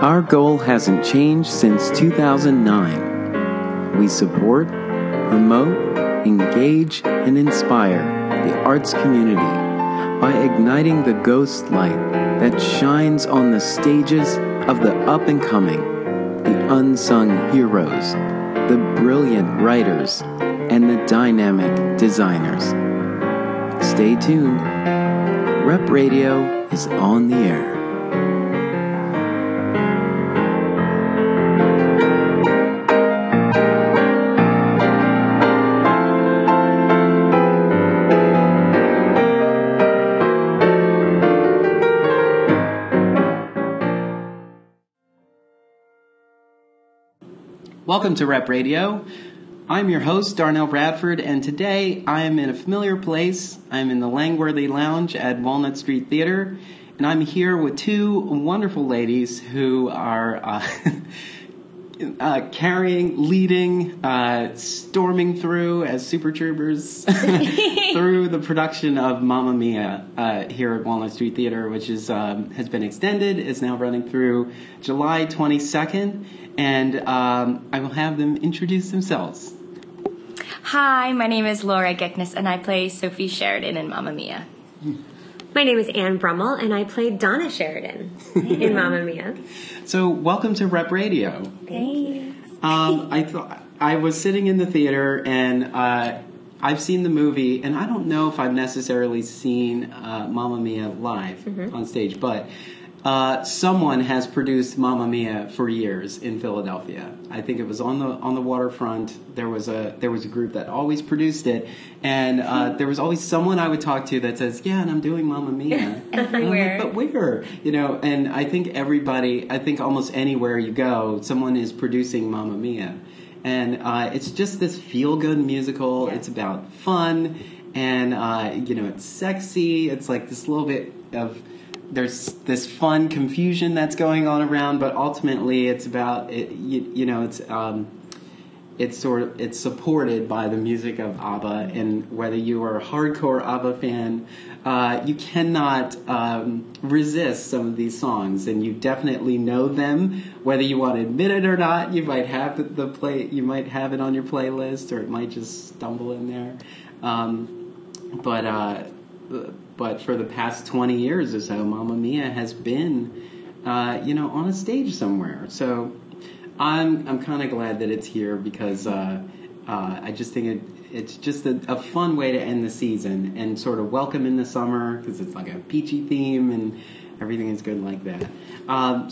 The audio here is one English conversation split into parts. Our goal hasn't changed since 2009. We support, promote, engage, and inspire the arts community by igniting the ghost light that shines on the stages of the up-and-coming, the unsung heroes, the brilliant writers, and the dynamic designers. Stay tuned. Rep Radio is on the air. Welcome to Rep Radio. I'm your host, Darnell Bradford, and today I am in a familiar place. I'm in the Langworthy Lounge at Walnut Street Theatre, and I'm here with two wonderful ladies who are carrying, leading, storming through as super troopers through the production of Mamma Mia here at Walnut Street Theatre, which is has been extended. It's now running through July 22nd. And I will have them introduce themselves. Hi, my name is Laura Giknis, and I play Sophie Sheridan in Mamma Mia. My name is Anne Brummel, and I play Donna Sheridan in Mamma Mia. So, welcome to Rep Radio. Thanks. I was sitting in the theater, and I've seen the movie, and I don't know if I've necessarily seen Mamma Mia live on stage, but someone has produced Mamma Mia for years in Philadelphia. I think it was on the waterfront. There was a group that always produced it, and there was always someone I would talk to that says, "Yeah, and I'm doing Mamma Mia everywhere." Like, but where? You know, and I think almost anywhere you go, someone is producing Mamma Mia, and it's just this feel-good musical. Yeah. It's about fun, and it's sexy. It's like this little bit of. There's this fun confusion that's going on around, but ultimately it's about it's supported by the music of ABBA, and whether you are a hardcore ABBA fan, you cannot resist some of these songs, and you definitely know them, whether you want to admit it or not. You might have it on your playlist, or it might just stumble in there, But for the past 20 years or so, Mamma Mia has been, on a stage somewhere. So I'm kind of glad that it's here, because I just think it's just a fun way to end the season and sort of welcome in the summer, because it's like a peachy theme and everything is good like that.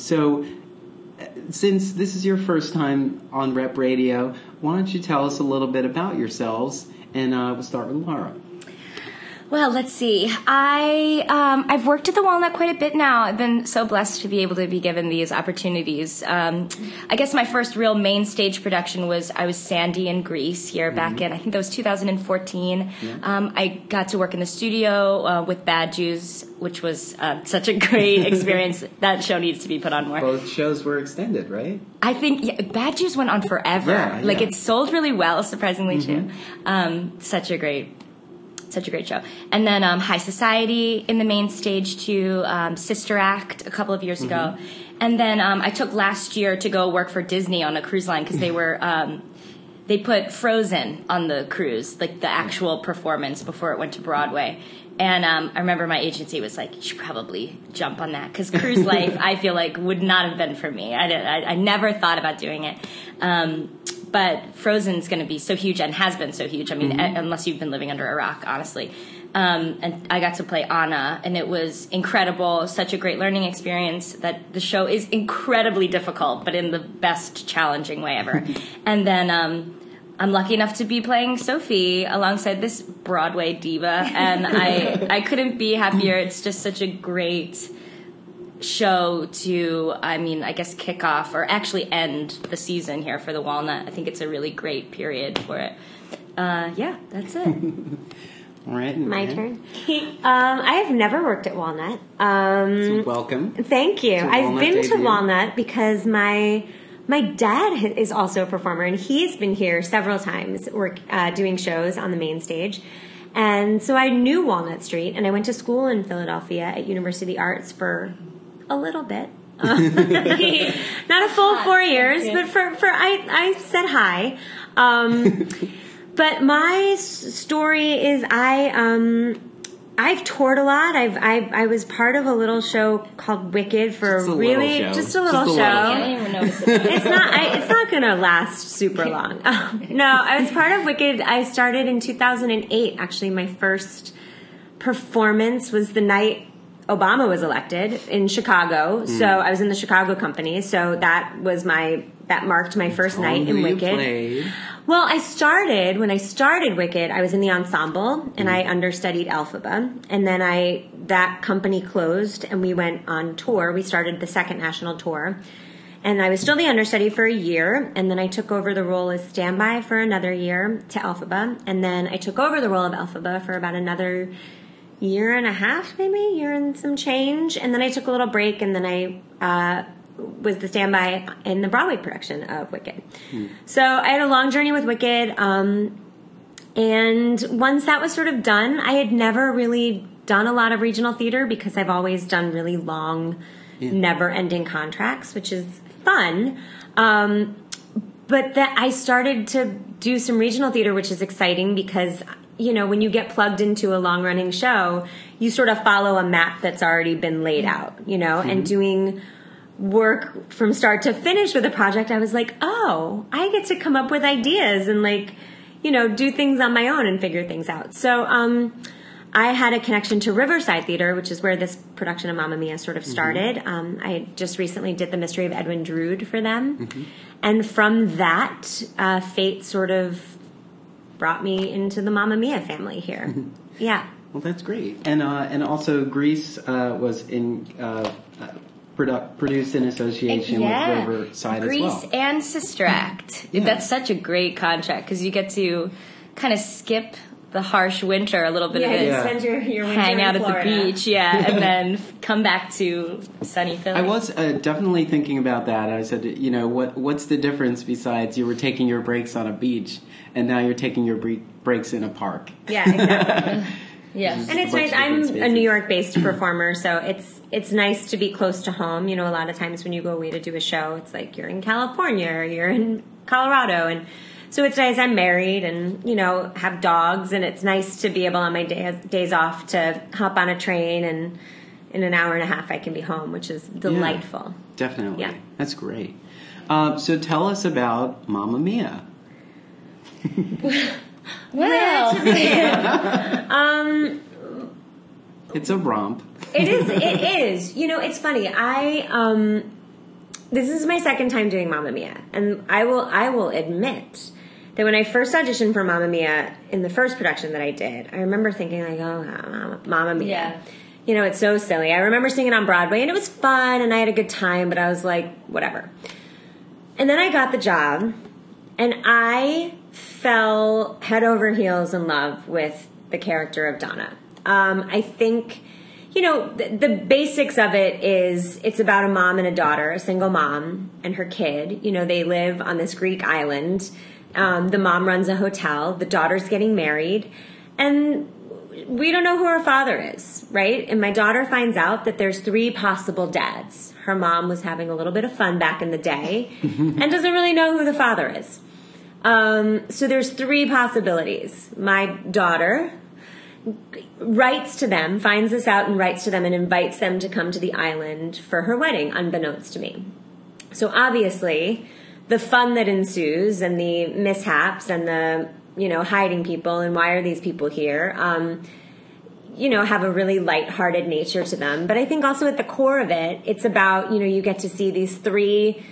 So since this is your first time on Rep Radio, why don't you tell us a little bit about yourselves, and we'll start with Laura. Well, let's see. I've worked at the Walnut quite a bit now. I've been so blessed to be able to be given these opportunities. I guess my first real main stage production was Sandy in Grease here back in, I think that was 2014. Yeah. I got to work in the studio with Bad Jews, which was such a great experience. That show needs to be put on more. Both shows were extended, right? I think Bad Jews went on forever. Yeah, yeah. Like, it sold really well, surprisingly, too. Such a great show. And then High Society in the main stage too, Sister Act a couple of years ago. And then I took last year to go work for Disney on a cruise line, because they were they put Frozen on the cruise, like the actual performance, before it went to Broadway. And I remember my agency was like, "You should probably jump on that, because cruise life, I feel like, would not have been for me. I never thought about doing it." But Frozen's going to be so huge, and has been so huge. I mean, unless you've been living under a rock, honestly. And I got to play Anna, and it was incredible. Such a great learning experience. That the show is incredibly difficult, but in the best challenging way ever. And then I'm lucky enough to be playing Sophie alongside this Broadway diva, and I couldn't be happier. It's just such a great show to, kick off, or actually end the season here for the Walnut. I think it's a really great period for it. Yeah, that's it. All right. My turn. I have never worked at Walnut. So welcome. Thank you. I've been to Walnut because my dad is also a performer, and he's been here several times doing shows on the main stage. And so I knew Walnut Street, and I went to school in Philadelphia at University of the Arts for a little bit. Not a full 4 years, but I said hi. But my story is I've toured a lot. I was part of a little show called Wicked for just a little show. I didn't even notice it. It's not gonna last super long. No, I was part of Wicked. I started in 2008. Actually, my first performance was the night Obama was elected in Chicago. So I was in the Chicago company. So that marked my first night in Wicked. Well, when I started Wicked, I was in the ensemble, and I understudied Elphaba. And then that company closed, and we went on tour. We started the second national tour. And I was still the understudy for a year, and then I took over the role as standby for another year to Elphaba. And then I took over the role of Elphaba for about another year and a half, maybe, year and some change. And then I took a little break, and then I was the standby in the Broadway production of Wicked. So I had a long journey with Wicked, and once that was sort of done, I had never really done a lot of regional theater because I've always done really long, never-ending contracts, which is fun. But that I started to do some regional theater, which is exciting because, you know, when you get plugged into a long-running show, you sort of follow a map that's already been laid out, you know, and doing work from start to finish with a project, I was like, oh, I get to come up with ideas and, like, you know, do things on my own and figure things out. So I had a connection to Riverside Theatre, which is where this production of Mamma Mia sort of started. I just recently did The Mystery of Edwin Drood for them. And from that, fate sort of brought me into the Mamma Mia family here. Yeah. Well, that's great. And also Grease was in... produced in association with Riverside as well. Grease and Sister Act. That's such a great contract because you get to kind of skip the harsh winter a little bit of it. Yeah, spend your winter hang out in Florida. At the beach, and then come back to sunny Philly. I was definitely thinking about that. I said, you know, what's the difference besides you were taking your breaks on a beach and now you're taking your breaks in a park? Yeah, exactly. Yes. And it's nice. I'm a New York-based performer, so it's nice to be close to home. You know, a lot of times when you go away to do a show, it's like you're in California or you're in Colorado. And so it's nice. I'm married and, you know, have dogs, and it's nice to be able on my days off to hop on a train, and in an hour and a half I can be home, which is delightful. Yeah, definitely. Yeah. That's great. So tell us about Mamma Mia. Well, it's a romp. It is. You know, it's funny. This is my second time doing Mamma Mia, and I will admit that when I first auditioned for Mamma Mia in the first production that I did, I remember thinking, like, oh, Mamma Mia. Yeah. You know, it's so silly. I remember seeing it on Broadway, and it was fun, and I had a good time, but I was like, whatever. And then I got the job, and I fell head over heels in love with the character of Donna. I think, you know, the basics of it is it's about a mom and a daughter, a single mom and her kid. You know, they live on this Greek island. The mom runs a hotel. The daughter's getting married. And we don't know who her father is, right? And my daughter finds out that there's 3 possible dads. Her mom was having a little bit of fun back in the day and doesn't really know who the father is. So there's 3 possibilities. My daughter writes to them, finds this out and writes to them and invites them to come to the island for her wedding, unbeknownst to me. So obviously the fun that ensues and the mishaps and the, you know, hiding people and why are these people here, you know, have a really lighthearted nature to them. But I think also at the core of it, it's about, you know, you get to see these 3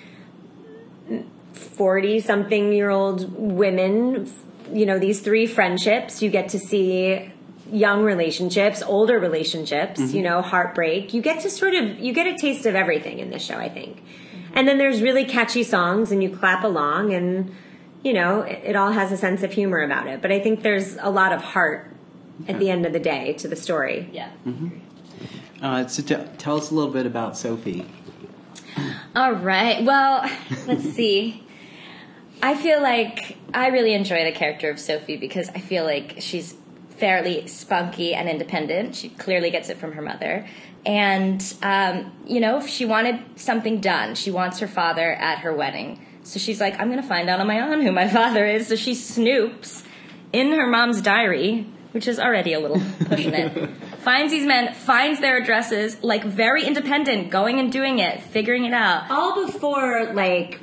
40-something-year-old women, you know, these 3 friendships. You get to see young relationships, older relationships, you know, heartbreak. You get a taste of everything in this show, I think. And then there's really catchy songs, and you clap along, and, you know, it all has a sense of humor about it. But I think there's a lot of heart at the end of the day to the story. Yeah. So tell us a little bit about Sophie. All right. Well, let's see. I feel like I really enjoy the character of Sophie because I feel like she's fairly spunky and independent. She clearly gets it from her mother. And, you know, she wanted something done. She wants her father at her wedding. So she's like, I'm going to find out on my own who my father is. So she snoops in her mom's diary, which is already a little pushing it, finds these men, finds their addresses, like very independent, going and doing it, figuring it out. All before, like,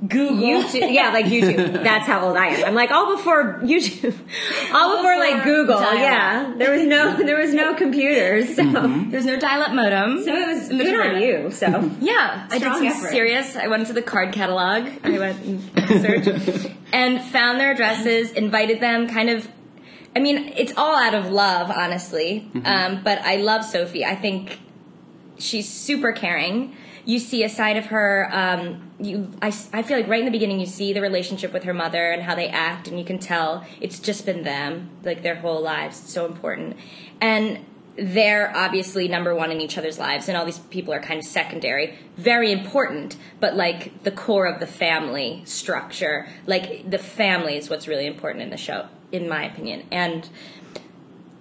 Google. YouTube. Yeah, like YouTube. That's how old I am. I'm like, all before YouTube. All before, like, Google. Dial-up. Yeah. There was no computers. So. Mm-hmm. There was no dial-up modem. So it was good on you. So. Yeah. I did some serious. I went to the card catalog. I went and searched. And found their addresses, invited them, kind of. I mean, it's all out of love, honestly. Mm-hmm. But I love Sophie. I think she's super caring. You see a side of her. I feel like right in the beginning you see the relationship with her mother and how they act, and you can tell it's just been them, like their whole lives. It's so important. And they're obviously number one in each other's lives, and all these people are kind of secondary. Very important, but like the core of the family structure. Like the family is what's really important in the show, in my opinion. And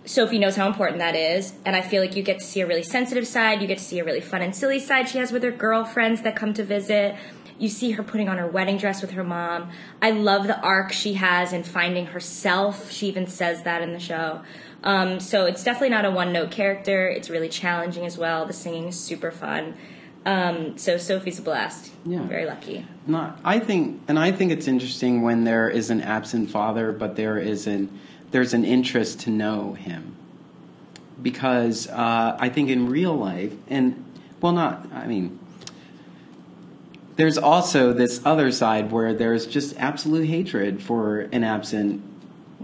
Sophie knows how important that is, and I feel like you get to see a really sensitive side, you get to see a really fun and silly side she has with her girlfriends that come to visit. You see her putting on her wedding dress with her mom. I love the arc she has in finding herself. She even says that in the show. So it's definitely not a one-note character. It's really challenging as well. The singing is super fun. So Sophie's a blast. Yeah. Very lucky. I think it's interesting when there is an absent father, but there's an interest to know him. Because I think in real life, there's also this other side where there's just absolute hatred for an absent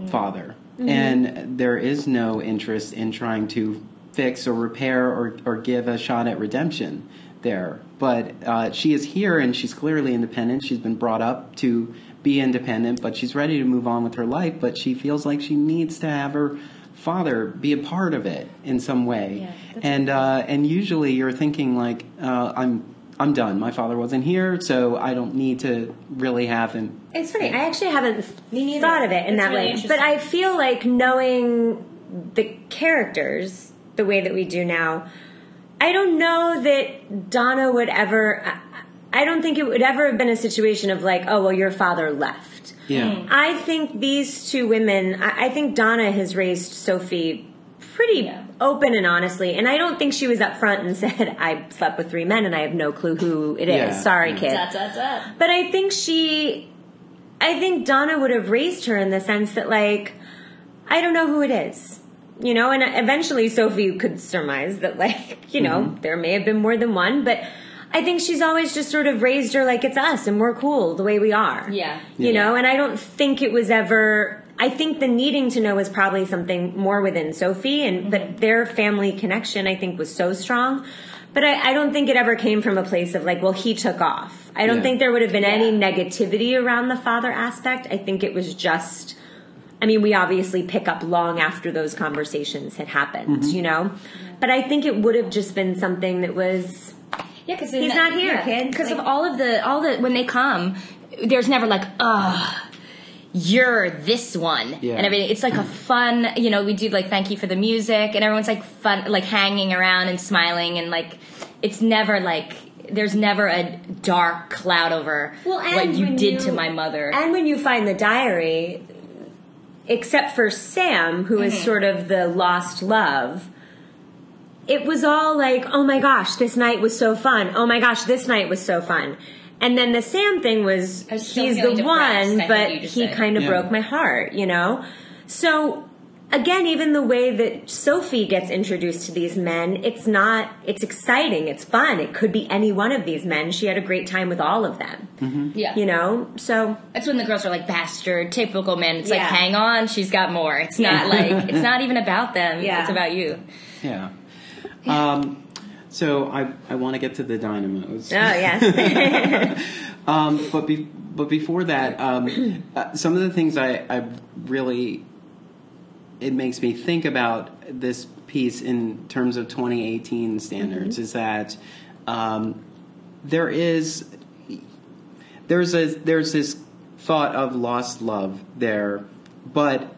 father. Mm-hmm. And there is no interest in trying to fix or repair or give a shot at redemption there. But she is here, and she's clearly independent. She's been brought up to be independent, but she's ready to move on with her life. But she feels like she needs to have her father be a part of it in some way. Yeah, and usually you're thinking like, I'm done. My father wasn't here, so I don't need to really have him. It's funny. I actually haven't thought of it in that way. But I feel like knowing the characters the way that we do now, I don't know that Donna would ever... I don't think it would ever have been a situation of like, oh, well, your father left. Yeah. I think these two women... I think Donna has raised Sophie pretty... Yeah. Open and honestly, and I don't think she was up front and said, I slept with three men and I have no clue who it is. Yeah. Sorry, kid. But I think Donna would have raised her in the sense that, like, I don't know who it is, you know, and eventually Sophie could surmise that, like, you know, mm-hmm. there may have been more than one, but I think she's always just sort of raised her like it's us and we're cool the way we are. Yeah. You know, and I don't think it was ever... I think the needing to know was probably something more within Sophie, and but their family connection, I think, was so strong. But I don't think it ever came from a place of like, well, he took off. I don't think there would have been any negativity around the father aspect. I think it was just, I mean, we obviously pick up long after those conversations had happened, you know? Yeah. But I think it would have just been something that was, because he's not here, kid. Because like, of all the, when they come, there's never like, ugh. You're this one and everything. It's like a fun, you know, we do like thank you for the music and everyone's like fun, like hanging around and smiling, and like it's never like there's never a dark cloud over what you did to my mother. And when you find the diary, except for Sam, who is sort of the lost love, it was all like, oh my gosh, this night was so fun. Oh my gosh, this night was so fun. And then the Sam thing was, he's the one, but he kind of broke my heart, you know? So, again, even the way that Sophie gets introduced to these men, it's exciting, it's fun. It could be any one of these men. She had a great time with all of them, you know? So. That's when the girls are like, bastard, typical men. It's like, hang on, she's got more. It's not like, it's not even about them. Yeah. It's about you. Yeah. So I want to get to the dynamos. Oh, yes. But before that, some of the things I really, it makes me think about this piece in terms of 2018 standards, is that there's this thought of lost love there, but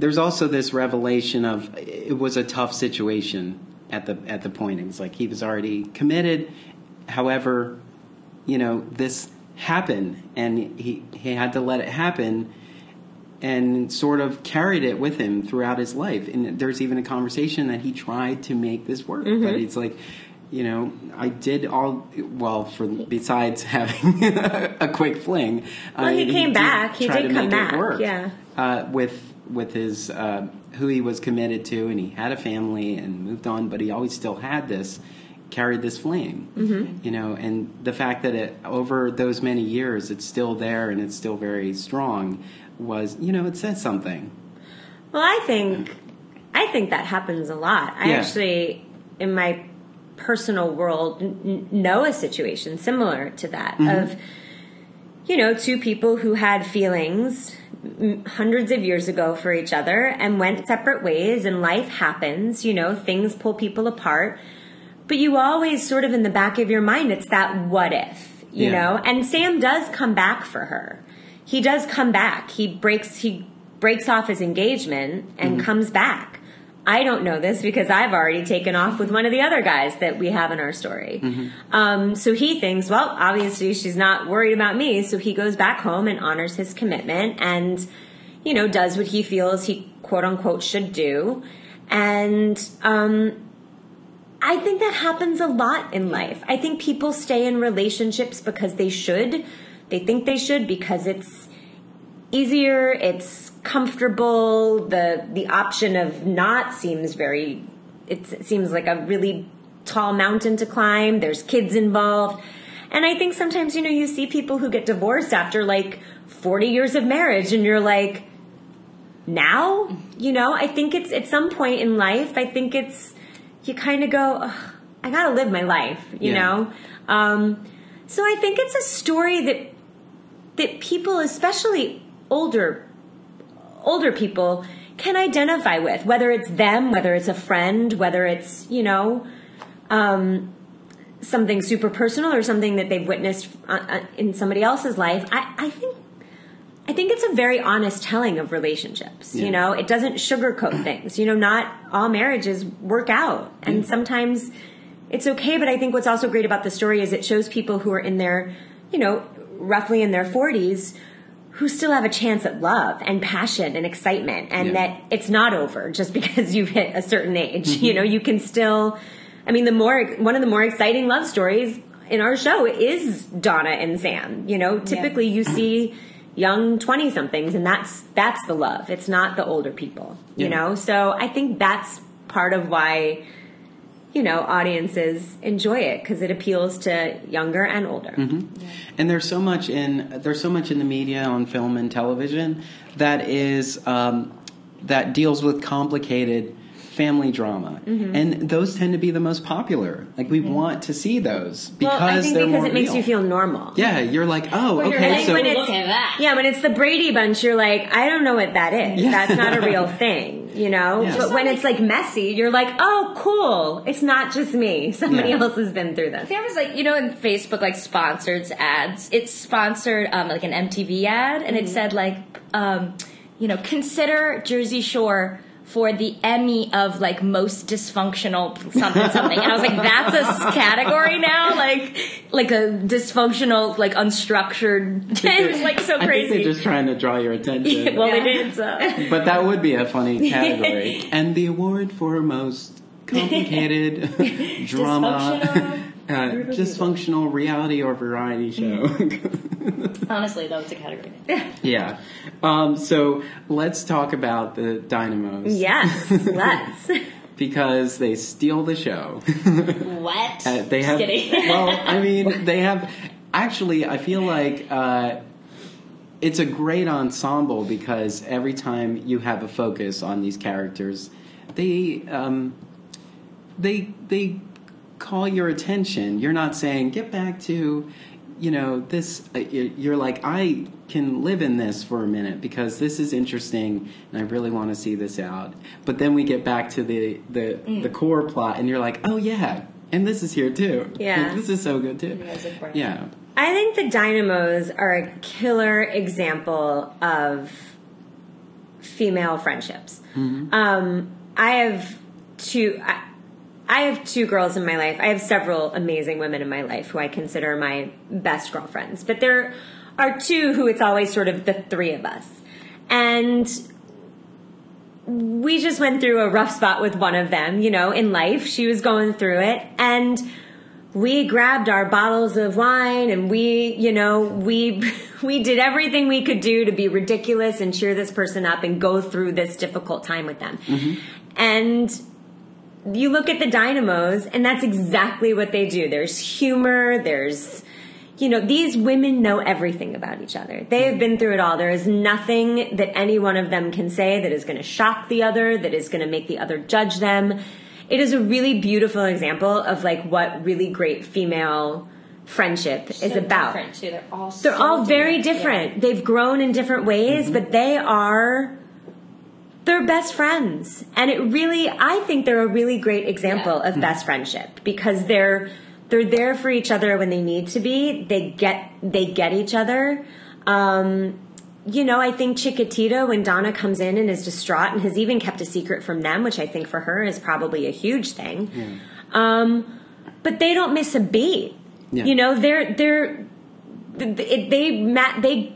There's also this revelation of it was a tough situation at the pointings. Like, he was already committed. However, you know, this happened, and he had to let it happen and sort of carried it with him throughout his life. And there's even a conversation that he tried to make this work. Mm-hmm. But it's like, you know, I did all, well, for besides having a quick fling. Well, he came back. He did come back. Work, yeah. With his, who he was committed to, and he had a family and moved on, but he always still had this, carried this flame, mm-hmm. you know, and the fact that it, over those many years, it's still there and it's still very strong was, you know, it says something. Well, I think that happens a lot. I actually, in my personal world, know a situation similar to that, mm-hmm. of, you know, two people who had feelings hundreds of years ago for each other and went separate ways, and life happens, you know, things pull people apart, but you always sort of in the back of your mind, it's that what if, you know, and Sam does come back for her. He does come back. He breaks off his engagement and mm-hmm. comes back. I don't know this because I've already taken off with one of the other guys that we have in our story. Mm-hmm. So he thinks, well, obviously she's not worried about me. So he goes back home and honors his commitment and, you know, does what he feels he, quote unquote, should do. And I think that happens a lot in life. I think people stay in relationships because they should. They think they should because it's easier, it's comfortable, the option of not seems very, it seems like a really tall mountain to climb. There's kids involved. And I think sometimes, you know, you see people who get divorced after like 40 years of marriage, and you're like, now? You know, I think it's at some point in life, I think it's, you kind of go, ugh, I gotta live my life, you know? So I think it's a story that people, especially older people, can identify with, whether it's them, whether it's a friend, whether it's, you know, something super personal or something that they've witnessed in somebody else's life. I think it's a very honest telling of relationships. Yeah. You know, it doesn't sugarcoat things. You know, not all marriages work out, and sometimes it's okay. But I think what's also great about the story is it shows people who are in their, you know, roughly in their 40s, who still have a chance at love and passion and excitement, and that it's not over just because you've hit a certain age. Mm-hmm. You know, you can still, I mean, one of the more exciting love stories in our show is Donna and Sam. You know, typically you see young 20-somethings, and that's the love. It's not the older people, you know? So I think that's part of why, you know, audiences enjoy it, because it appeals to younger and older. Mm-hmm. Yeah. And there's so much in the media on film and television that is that deals with complicated family drama, mm-hmm. and those tend to be the most popular. Like, we mm-hmm. want to see those because it makes you feel normal. Yeah, you're like, oh, when okay, like, so look at that. Yeah, when it's the Brady Bunch, you're like, I don't know what that is. Yeah. That's not a real thing, you know. Yeah. But when it's like messy, you're like, oh, cool, it's not just me. Somebody else has been through this. There was like, you know, in Facebook, like sponsored ads. It sponsored like an MTV ad, and mm-hmm. it said like, you know, consider Jersey Shore for the Emmy of, like, most dysfunctional something. And I was like, that's a category now? Like a dysfunctional, like, unstructured. It was, like, so crazy. I think they're just trying to draw your attention. Yeah, well, they did, so. But that would be a funny category. And the award for most complicated drama. Dysfunctional reality or variety show. Honestly, that was a category. Yeah. So let's talk about the Dynamos. Yes, let's. Because they steal the show. What? They have. Just kidding. Well, I mean, they have. Actually, I feel like it's a great ensemble because every time you have a focus on these characters, they call your attention. You're not saying, get back to, you know, this. You're like, I can live in this for a minute because this is interesting and I really want to see this out. But then we get back to the core plot and you're like, oh yeah, and this is here too. Yeah. This is so good too. Yeah. I think the Dynamos are a killer example of female friendships. Mm-hmm. I have two girls in my life. I have several amazing women in my life who I consider my best girlfriends. But there are two who it's always sort of the three of us. And we just went through a rough spot with one of them, you know, in life. She was going through it. And we grabbed our bottles of wine and we did everything we could do to be ridiculous and cheer this person up and go through this difficult time with them. Mm-hmm. And you look at the dynamos, and that's exactly what they do. There's humor. There's, you know, these women know everything about each other. They have been through it all. There is nothing that any one of them can say that is going to shock the other, that is going to make the other judge them. It is a really beautiful example of, like, what really great female friendship is about. Different too. They're all very different. Yeah. They've grown in different ways, mm-hmm. but they are... they're best friends. And it really, I think they're a really great example of best friendship, because they're there for each other when they need to be. They get each other. You know, I think Chiquitita, when Donna comes in and is distraught and has even kept a secret from them, which I think for her is probably a huge thing. Yeah. But they don't miss a beat. Yeah. You know, they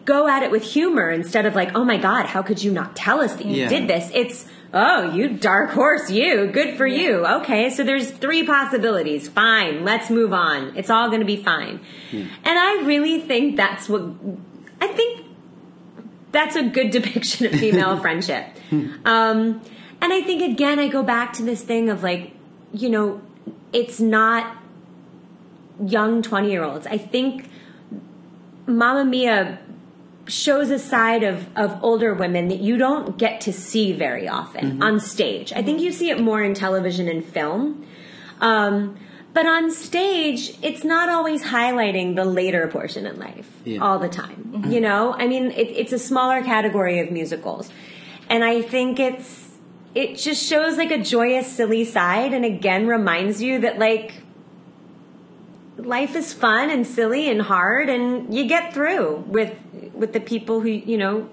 go at it with humor instead of like, oh my God, how could you not tell us that you did this? It's, oh, you dark horse, you, good for you. Okay, so there's three possibilities. Fine, let's move on. It's all going to be fine. Yeah. And I really think that's a good depiction of female friendship. And I think, again, I go back to this thing of like, you know, it's not young 20-year-olds. I think Mamma Mia shows a side of older women that you don't get to see very often on stage. I think you see it more in television and film. But on stage, it's not always highlighting the later portion in life all the time. Mm-hmm. You know? I mean, it's a smaller category of musicals. And I think it just shows like a joyous, silly side, and again reminds you that like life is fun and silly and hard, and you get through with the people who, you know,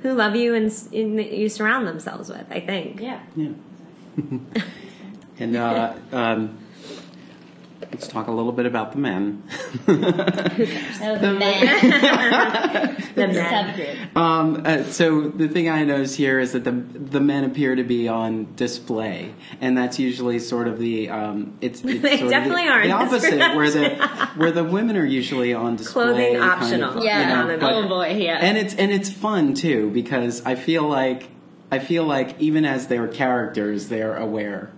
who love you and you surround themselves with, I think. Yeah. Yeah. And let's talk a little bit about the men. The men. Subgroup. So the thing I notice here is that the men appear to be on display, and that's usually sort of the it's they sort definitely of the opposite, where the women are usually on display. Clothing optional, kind of, you know, oh boy, yeah. And it's fun too, because I feel like even as their characters, they're aware.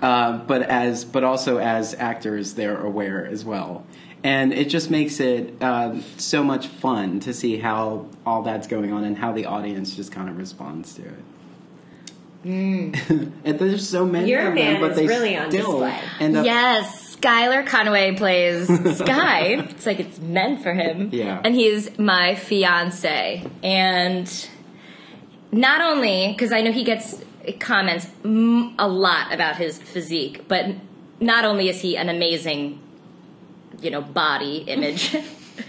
But also as actors, they're aware as well. And it just makes it so much fun to see how all that's going on and how the audience just kind of responds to it. Mm. And there's so many of them, but they really still end up... Yes. Skylar Conway plays Sky. It's like it's meant for him. Yeah. And he's my fiancé. And... not only, because I know he gets comments a lot about his physique, but not only is he an amazing, you know, body image,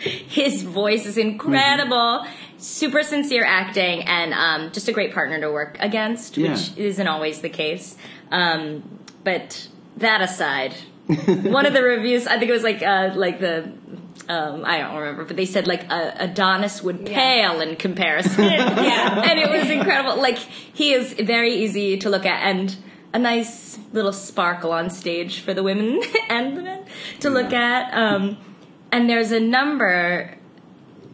his voice is incredible, super sincere acting, and just a great partner to work against, which isn't always the case. But that aside, one of the reviews, I think it was like the... I don't remember, but they said, like, Adonis would pale in comparison. And it was incredible. Like, he is very easy to look at, and a nice little sparkle on stage for the women and the men to look at. And there's a number,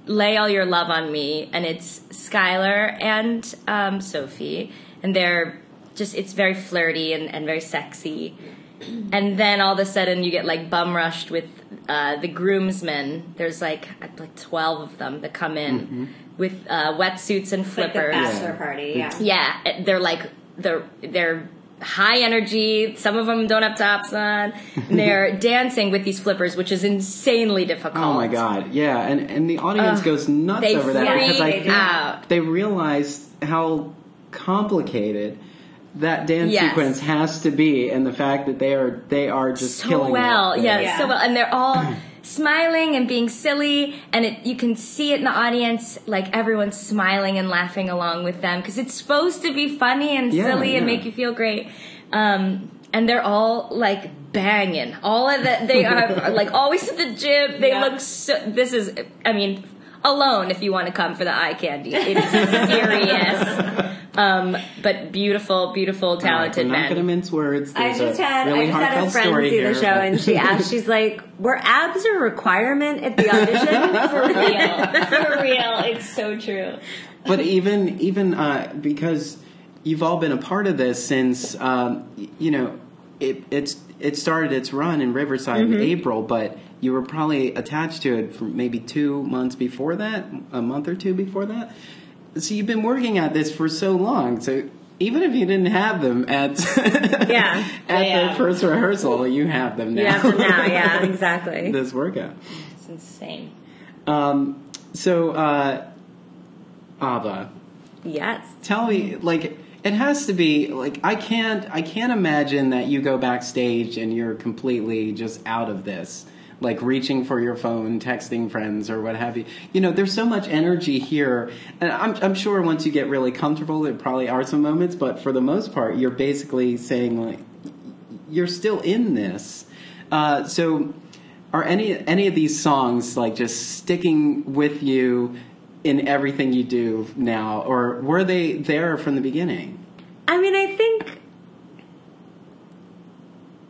Lay All Your Love on Me, and it's Skylar and Sophie, and they're just, it's very flirty and very sexy. And then all of a sudden you get, like, bum-rushed with the groomsmen. There's, like 12 of them that come in with wetsuits and flippers. Like the bachelor party, Yeah, they're, like, they're high energy. Some of them don't have tops on. And they're dancing with these flippers, which is insanely difficult. Oh, my God, yeah. And the audience goes nuts over that because I think they realize how complicated that dance sequence has to be, and the fact that they are just so killing it. So well, and they're all smiling and being silly, and you can see it in the audience, like everyone's smiling and laughing along with them, because it's supposed to be funny and silly and make you feel great. And they're all like banging. All of it, they are like always at the gym. They look so. This is, I mean, alone if you want to come for the eye candy. It is serious. But beautiful, beautiful, talented men. I'm not going to mince words. I just had a friend see the show, and she asked, she's like, "Were abs a requirement at the audition?" For real, it's so true. But even because you've all been a part of this since it started its run in Riverside in April, but you were probably attached to it for maybe 2 months before that, a month or two before that. So you've been working at this for so long. So even if you didn't have them at the first rehearsal, you have them now. You have them now, yeah, exactly. This workout. It's insane. So ABBA. Yes. Tell me, like, it has to be, like, I can't imagine that you go backstage and you're completely just out of this. Like reaching for your phone, texting friends, or what have you. You know, there's so much energy here, and I'm sure once you get really comfortable, there probably are some moments. But for the most part, you're basically saying like you're still in this. So, are any of these songs like just sticking with you in everything you do now, or were they there from the beginning? I mean, I think.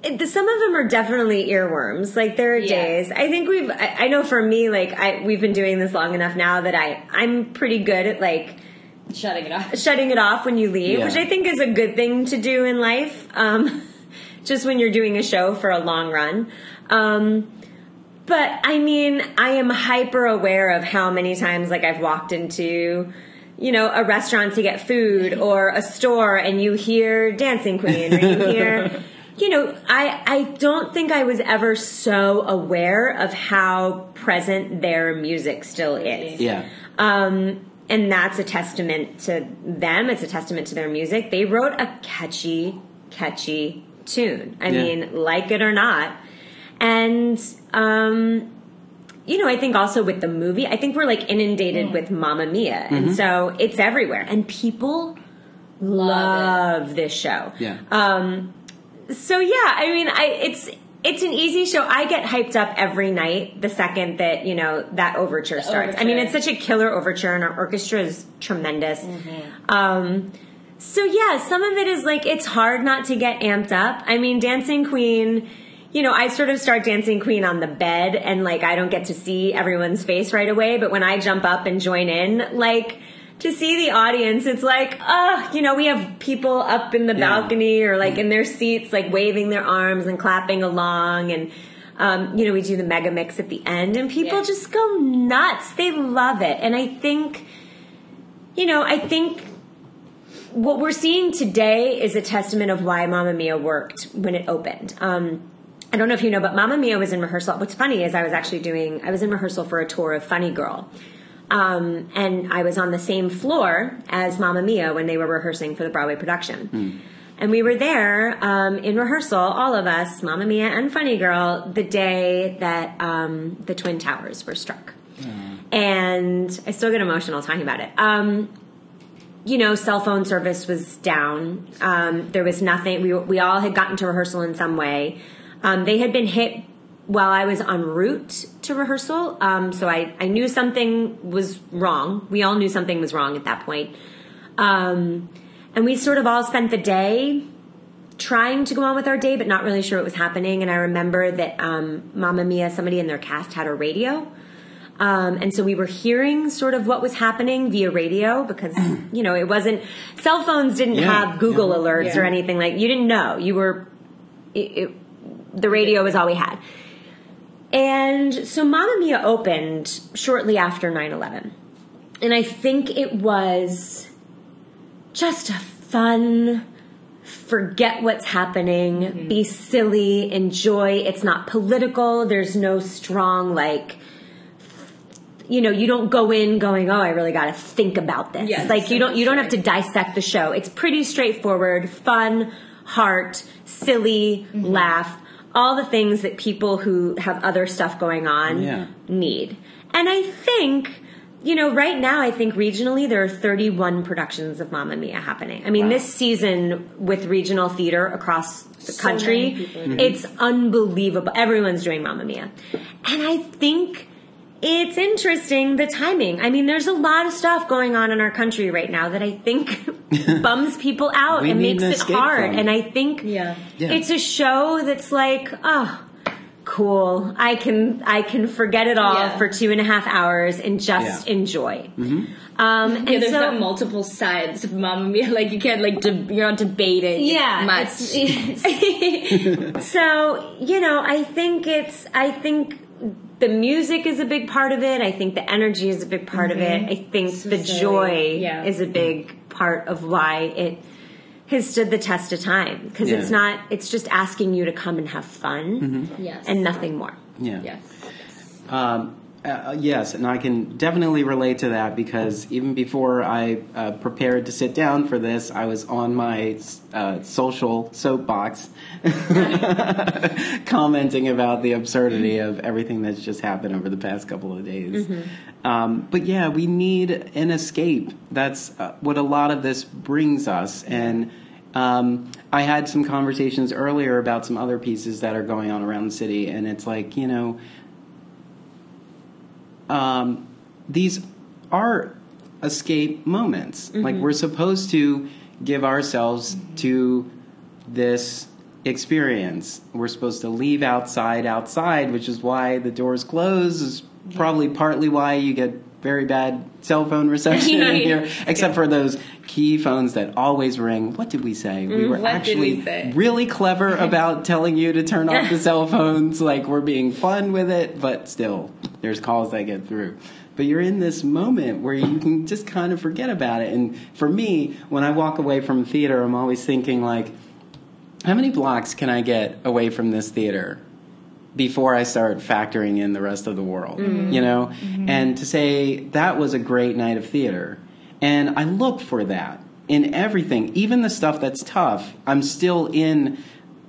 Some of them are definitely earworms. Like, there are days. I think I know for me, like, we've been doing this long enough now that I'm pretty good at, like... Shutting it off when you leave, which I think is a good thing to do in life, just when you're doing a show for a long run. But, I mean, I am hyper aware of how many times, like, I've walked into... you know, a restaurant to get food or a store and you hear Dancing Queen or you hear... You know, I don't think I was ever so aware of how present their music still is. Yeah. And that's a testament to them. It's a testament to their music. They wrote a catchy, catchy tune. I mean, like it or not. And, you know, I think also with the movie, I think we're like inundated with Mamma Mia. And so it's everywhere. And people love this show. Yeah. So, yeah, I mean, it's an easy show. I get hyped up every night the second that, you know, that overture starts. Overture. I mean, it's such a killer overture, and our orchestra is tremendous. So, yeah, some of it is, like, it's hard not to get amped up. I mean, Dancing Queen, you know, I sort of start Dancing Queen on the bed, and, like, I don't get to see everyone's face right away. But when I jump up and join in, like... to see the audience, it's like, oh, you know, we have people up in the balcony or, like, in their seats, like, waving their arms and clapping along. And, you know, we do the mega mix at the end. And people just go nuts. They love it. And I think, you know, what we're seeing today is a testament of why Mamma Mia worked when it opened. I don't know if you know, but Mamma Mia was in rehearsal. What's funny is I was in rehearsal for a tour of Funny Girl. And I was on the same floor as Mamma Mia when they were rehearsing for the Broadway production. And we were there in rehearsal, all of us, Mamma Mia and Funny Girl, the day that the Twin Towers were struck. And I still get emotional talking about it. You know, cell phone service was down. There was nothing. We all had gotten to rehearsal in some way. They had been hit while I was en route to rehearsal, so I knew something was wrong. We all knew something was wrong at that point. And we sort of all spent the day trying to go on with our day, but not really sure what was happening. And I remember that Mamma Mia, somebody in their cast had a radio. And so we were hearing sort of what was happening via radio because, you know, it wasn't... Cell phones didn't have Google alerts or anything. Like, you didn't know. The radio was all we had. And so Mamma Mia opened shortly after 9/11. And I think it was just a fun, forget what's happening, be silly, enjoy. It's not political. There's no strong, like, you know, you don't go in going, oh, I really got to think about this. Yes, like you don't have to dissect the show. It's pretty straightforward, fun, heart, silly, mm-hmm. laugh, all the things that people who have other stuff going on yeah. need. And I think, you know, right now I think regionally there are 31 productions of Mamma Mia happening. I mean, wow. this season with regional theater across the country, mm-hmm. it's unbelievable. Everyone's doing Mamma Mia. And I think it's interesting, the timing. I mean, there's a lot of stuff going on in our country right now that I think bums people out and makes it hard. And I think it's a show that's like, oh, cool. I can forget it all for 2.5 hours and just enjoy. Mm-hmm. There's not multiple sides of Mamma Mia. Like you can't you're not debating. Yeah, much. It's so you know, I think the music is a big part of it. I think the energy is a big part mm-hmm. of it. I think joy is a big part of why it has stood the test of time. Because it's not, it's just asking you to come and have fun mm-hmm. And nothing more. Yeah. Yes. Yes, and I can definitely relate to that because even before I prepared to sit down for this, I was on my social soapbox commenting about the absurdity of everything that's just happened over the past couple of days. Mm-hmm. But yeah, we need an escape. That's what a lot of this brings us. And I had some conversations earlier about some other pieces that are going on around the city, and it's like, you know, these are escape moments. Mm-hmm. Like, we're supposed to give ourselves mm-hmm. to this experience. We're supposed to leave outside, which is why the doors close, is probably partly why you get very bad cell phone reception in here, except for those key phones that always ring. What did we say? We were actually really clever about telling you to turn off the cell phones, like we're being fun with it, but still, there's calls that get through. But you're in this moment where you can just kind of forget about it. And for me, when I walk away from theater, I'm always thinking, like, how many blocks can I get away from this theater before I start factoring in the rest of the world, mm-hmm. you know? Mm-hmm. And to say, that was a great night of theater. And I looked for that in everything, even the stuff that's tough. I'm still in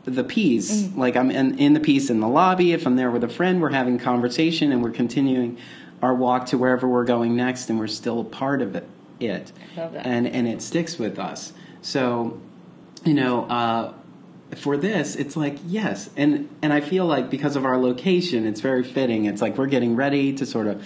the piece. Mm-hmm. Like, I'm in the piece in the lobby. If I'm there with a friend, we're having conversation and we're continuing our walk to wherever we're going next, and we're still a part of it. I love that. And it sticks with us. So, you know, for this, it's like, yes. And I feel like because of our location, it's very fitting. It's like we're getting ready to sort of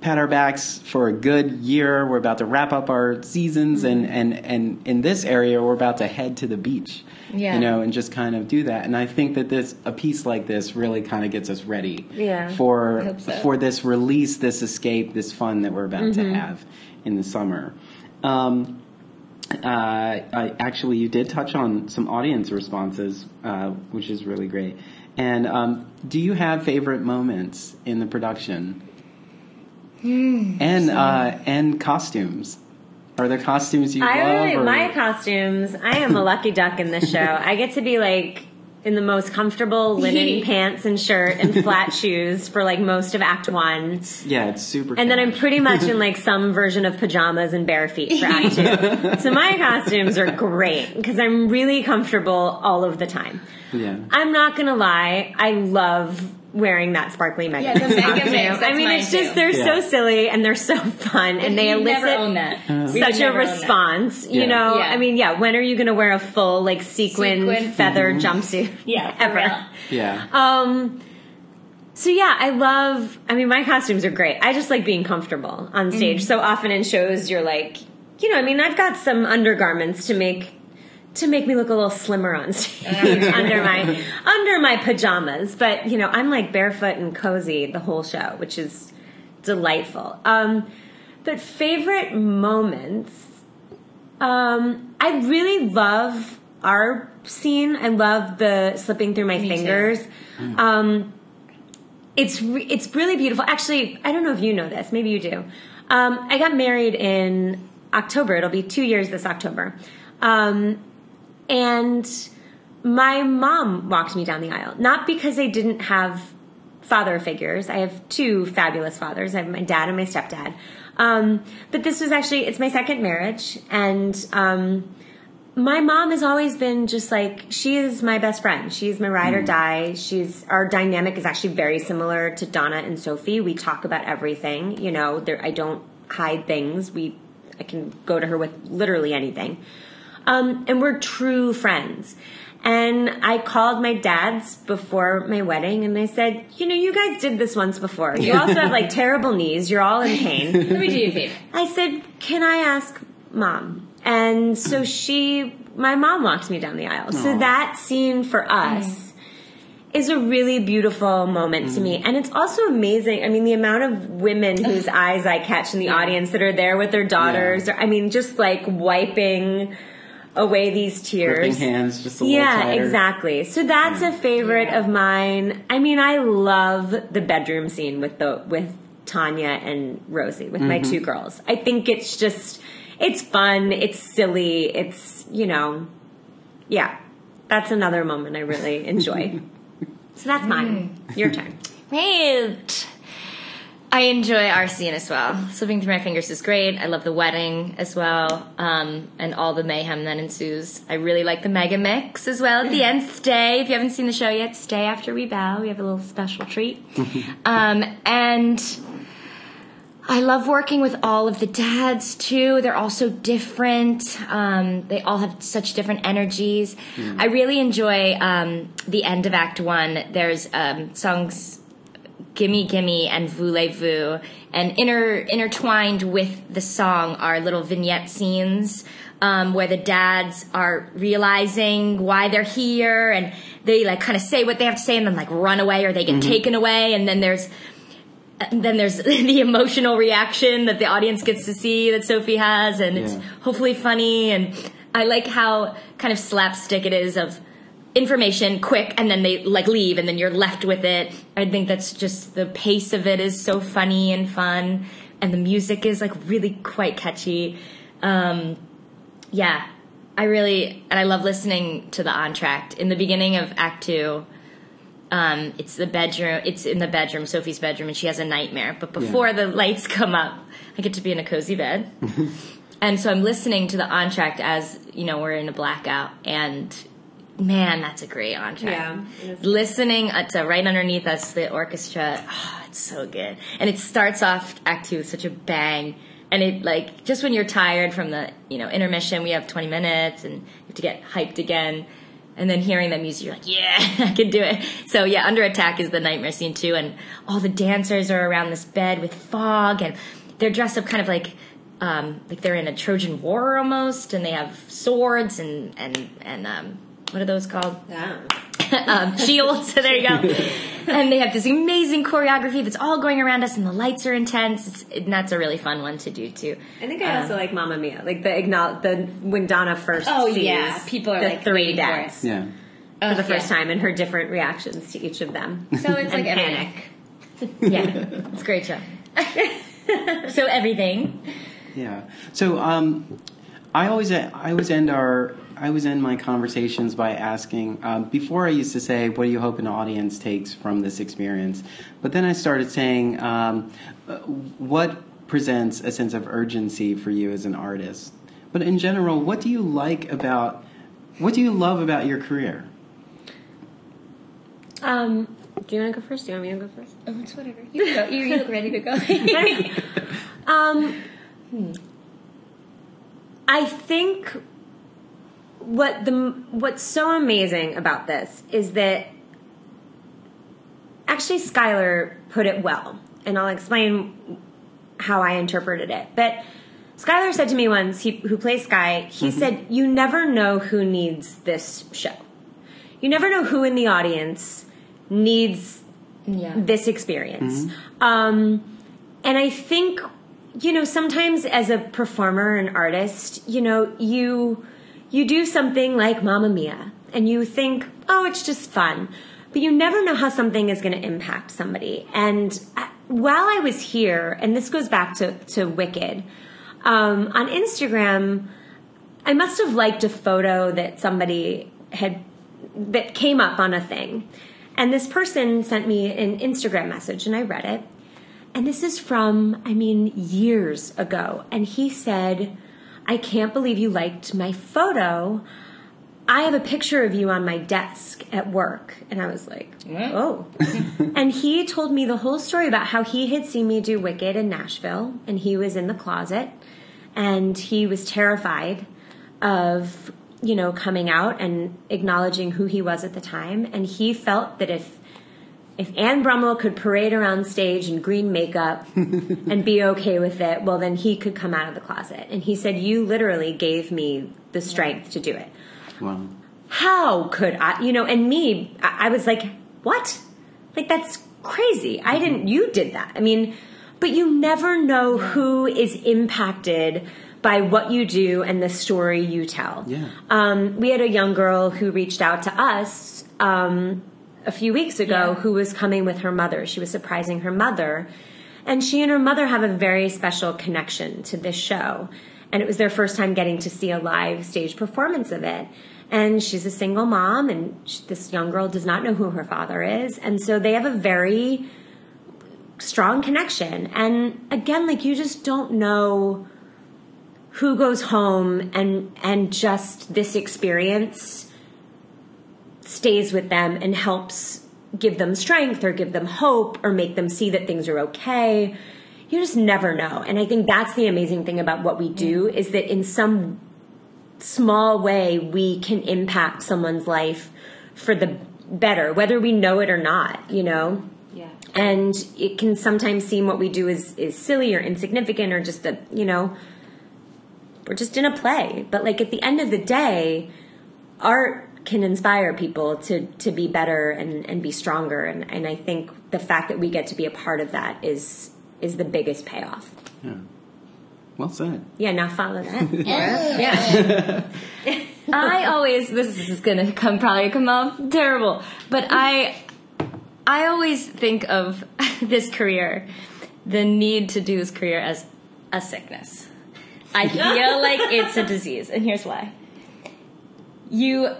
pat our backs for a good year. We're about to wrap up our seasons. Mm-hmm. And in this area, we're about to head to the beach, you know, and just kind of do that. And I think that a piece like this really kind of gets us ready for this release, this escape, this fun that we're about mm-hmm. to have in the summer. Actually, you did touch on some audience responses, which is really great. And do you have favorite moments in the production? And costumes. Are there costumes you love? I really like my costumes. I am a lucky duck in this show. I get to be like in the most comfortable linen pants and shirt and flat shoes for like most of Act 1. Yeah, it's super cool. And then I'm pretty much in like some version of pajamas and bare feet for Act 2. So my costumes are great because I'm really comfortable all of the time. Yeah. I'm not going to lie. I love wearing that sparkly Megan costume. I mean, it's just, they're so silly and they're so fun, and they elicit such a response, you know? Yeah. I mean, when are you going to wear a full, like, sequin feather jumpsuit? Yeah. Ever. Yeah. So, my costumes are great. I just like being comfortable on stage. Mm-hmm. So often in shows, you're like, you know, I mean, I've got some undergarments to make me look a little slimmer on stage under my pajamas. But, you know, I'm like barefoot and cozy the whole show, which is delightful. But favorite moments, I really love our scene. I love the slipping through my fingers. It's really beautiful. Actually, I don't know if you know this. Maybe you do. I got married in October. It'll be 2 years this October. And my mom walked me down the aisle, not because I didn't have father figures. I have two fabulous fathers. I have my dad and my stepdad. But this was actually, it's my second marriage. And my mom has always been just like, she is my best friend. She's my ride or die. She's, our dynamic is actually very similar to Donna and Sophie. We talk about everything. You know, I don't hide things. I can go to her with literally anything. And we're true friends. And I called my dads before my wedding, and I said, you know, you guys did this once before. You also have, like, terrible knees. You're all in pain. Let me do you a favor. I said, can I ask Mom? And so my mom walked me down the aisle. Aww. So that scene for us is a really beautiful moment to me. And it's also amazing. I mean, the amount of women whose eyes I catch in the audience that are there with their daughters. Yeah. I mean, just, like, wiping away these tears. Ripping hands just a little tighter. Yeah, exactly. So that's a favorite of mine. I mean, I love the bedroom scene with Tanya and Rosie, with my two girls. I think it's just, it's fun, it's silly, it's, you know, yeah. That's another moment I really enjoy. So that's mine. Your turn. Right. I enjoy our scene as well. Slipping Through My Fingers is great. I love the wedding as well, and all the mayhem that ensues. I really like the mega mix as well at the end. Stay. If you haven't seen the show yet, stay after we bow. We have a little special treat. And I love working with all of the dads, too. They're all so different. They all have such different energies. I really enjoy the end of Act 1. There's songs, Gimme, Gimme, and Voulez-Vous, and intertwined with the song are little vignette scenes where the dads are realizing why they're here, and they, like, kind of say what they have to say and then, like, run away, or they get taken away, and then there's the emotional reaction that the audience gets to see that Sophie has, and it's hopefully funny, and I like how kind of slapstick it is of information quick, and then they, like, leave, and then you're left with it. I think that's just, the pace of it is so funny and fun, and the music is, like, really quite catchy. I love listening to the entr'acte. In the beginning of Act 2, it's in the bedroom, Sophie's bedroom, and she has a nightmare, but before the lights come up, I get to be in a cozy bed. And so I'm listening to the entr'acte as, you know, we're in a blackout, and man, that's a great entr'acte. Yeah, listening to right underneath us, the orchestra, it's so good. And it starts off Act 2 with such a bang. And it, like, just when you're tired from the, you know, intermission, we have 20 minutes, and you have to get hyped again. And then hearing that music, you're like, yeah, I can do it. So, yeah, Under Attack is the nightmare scene, too. And all the dancers are around this bed with fog, and they're dressed up kind of like they're in a Trojan War almost, and they have swords and what are those called? Shields. So there you go. And they have this amazing choreography that's all going around us, and the lights are intense. And that's a really fun one to do, too. I think I also like Mamma Mia. Like, when Donna first sees people are the, like, three dads for the first time, and her different reactions to each of them. So it's like panic. It's a great show. So everything. Yeah. So I always end my conversations by asking, before I used to say, what do you hope an audience takes from this experience? But then I started saying, what presents a sense of urgency for you as an artist? But in general, what do you love about your career? Do you want to go first? Do you want me to go first? Oh, it's whatever. You can go. You look ready to go. I think what's so amazing about this is that actually Skylar put it well, and I'll explain how I interpreted it. But Skylar said to me once, who plays Sky, he said, you never know who needs this show. You never know who in the audience needs this experience. And I think, you know, sometimes as a performer and artist, you know, you do something like Mamma Mia, and you think, oh, it's just fun. But you never know how something is going to impact somebody. And while I was here, and this goes back to Wicked, on Instagram, I must have liked a photo that somebody had, that came up on a thing. And this person sent me an Instagram message, and I read it. And this is from, I mean, years ago. And he said, I can't believe you liked my photo. I have a picture of you on my desk at work. And I was like, oh. And he told me the whole story about how he had seen me do Wicked in Nashville, and he was in the closet, and he was terrified of, you know, coming out and acknowledging who he was at the time. And he felt that if Anne Brummel could parade around stage in green makeup and be okay with it, well, then he could come out of the closet. And he said, you literally gave me the strength to do it. Wow. How could I, you know, and me, I was like, what? Like, that's crazy. I didn't, you did that. I mean, but you never know who is impacted by what you do and the story you tell. Yeah. We had a young girl who reached out to us a few weeks ago who was coming with her mother. She was surprising her mother. And she and her mother have a very special connection to this show. And it was their first time getting to see a live stage performance of it. And she's a single mom, and this young girl does not know who her father is. And so they have a very strong connection. And again, like, you just don't know who goes home and just this experience stays with them and helps give them strength or give them hope or make them see that things are okay. You just never know. And I think that's the amazing thing about what we do is that in some small way we can impact someone's life for the better, whether we know it or not, you know? Yeah. And it can sometimes seem what we do is silly or insignificant or just a, you know, we're just in a play. But like at the end of the day, art can inspire people to be better and be stronger. And I think the fact that we get to be a part of that is the biggest payoff. Yeah. Well said. Yeah, now follow that. Yeah. I always, this is going to probably come out terrible, but I always think of this career, the need to do this career as a sickness. I feel like it's a disease, and here's why. There's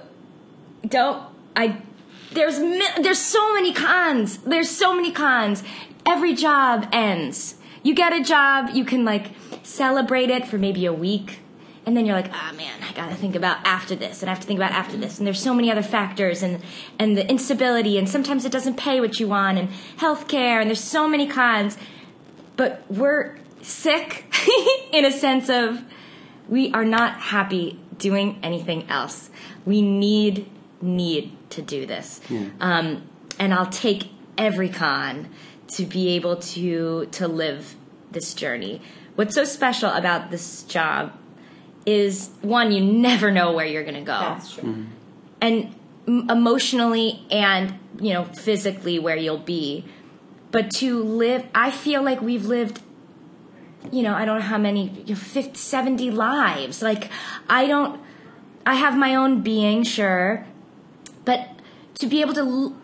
so many cons. There's so many cons. Every job ends. You get a job, you can like celebrate it for maybe a week, and then you're like, oh man, I gotta think about after this, and I have to think about after this, and there's so many other factors, and the instability, and sometimes it doesn't pay what you want, and healthcare, and there's so many cons. But we're sick in a sense of we are not happy doing anything else. We need to do this. Yeah. And I'll take every con to be able to live this journey. What's so special about this job is, one, you never know where you're going to go. That's true. Mm-hmm. And emotionally and, you know, physically where you'll be. But to live, I feel like we've lived, you know, I don't know how many, 50, 70 lives. Like, I have my own being, sure, but to be able to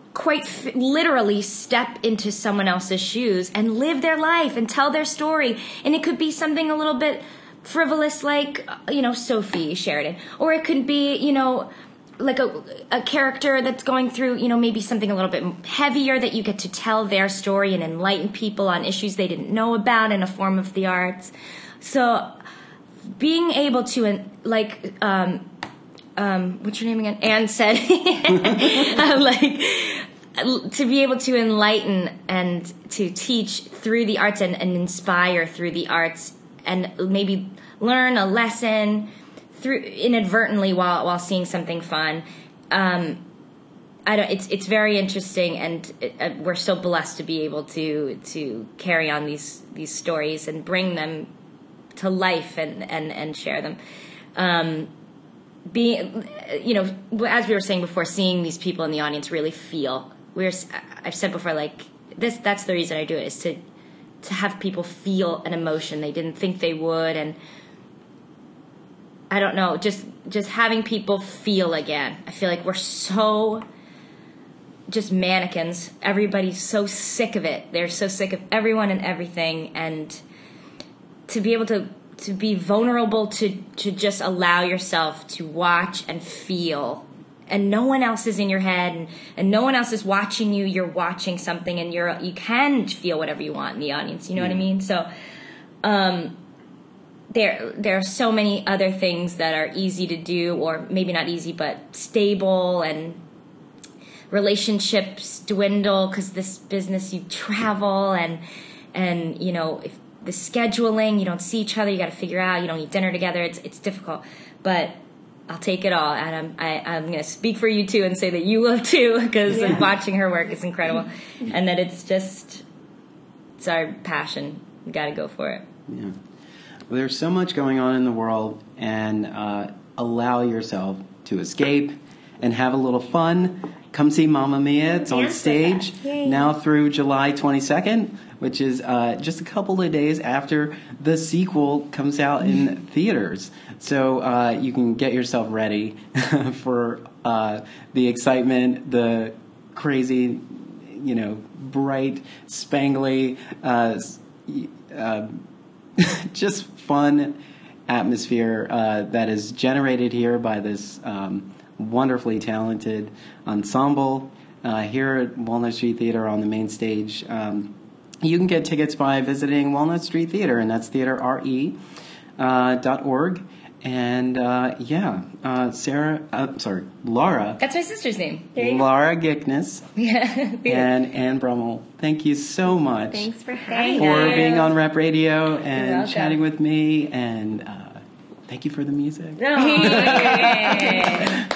literally step into someone else's shoes and live their life and tell their story. And it could be something a little bit frivolous, like, you know, Sophie Sheridan. Or it could be, you know, like a character that's going through, you know, maybe something a little bit heavier that you get to tell their story and enlighten people on issues they didn't know about in a form of the arts. So being able to, like, what's your name again? Anne said, like, to be able to enlighten and to teach through the arts and inspire through the arts and maybe learn a lesson through inadvertently while seeing something fun. It's very interesting, and we're so blessed to be able to carry on these stories and bring them to life and share them. Being, you know, as we were saying before, seeing these people in the audience really feel. I've said before, like, this. That's the reason I do it, is to have people feel an emotion they didn't think they would, and I don't know, just having people feel again. I feel like we're so just mannequins. Everybody's so sick of it. They're so sick of everyone and everything, and to be able to be vulnerable, to just allow yourself to watch and feel and no one else is in your head, and no one else is watching you. You're watching something, and you can feel whatever you want in the audience. You know what I mean? So there are so many other things that are easy to do, or maybe not easy, but stable, and relationships dwindle because this business, you travel, and you know, if the scheduling, you don't see each other, you got to figure out, you don't eat dinner together. It's difficult, but I'll take it all. And I'm going to speak for you too and say that you will too, because watching her work is incredible, and that it's our passion. You got to go for it. Yeah. Well, there's so much going on in the world, and allow yourself to escape and have a little fun. Come see Mamma Mia. It's on stage now through July 22nd, which is just a couple of days after the sequel comes out in theaters. So you can get yourself ready for the excitement, the crazy, you know, bright, spangly, just fun atmosphere that is generated here by this wonderfully talented ensemble here at Walnut Street Theatre on the main stage. You can get tickets by visiting Walnut Street Theatre, and that's theaterre.org. And Laura. That's my sister's name. Laura Giknis. Yeah. And Anne Brummel. Thank you so much. Thanks for having us. For being on Rep Radio and chatting with me, and thank you for the music. No.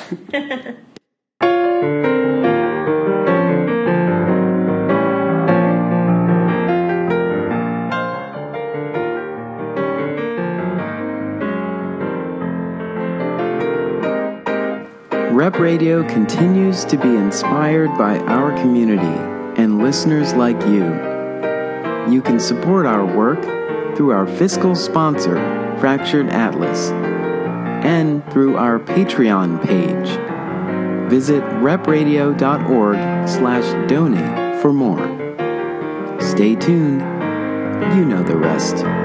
Rep Radio continues to be inspired by our community and listeners like you. You can support our work through our fiscal sponsor, Fractured Atlas, and through our Patreon page. Visit repradio.org/donate for more. Stay tuned. You know the rest.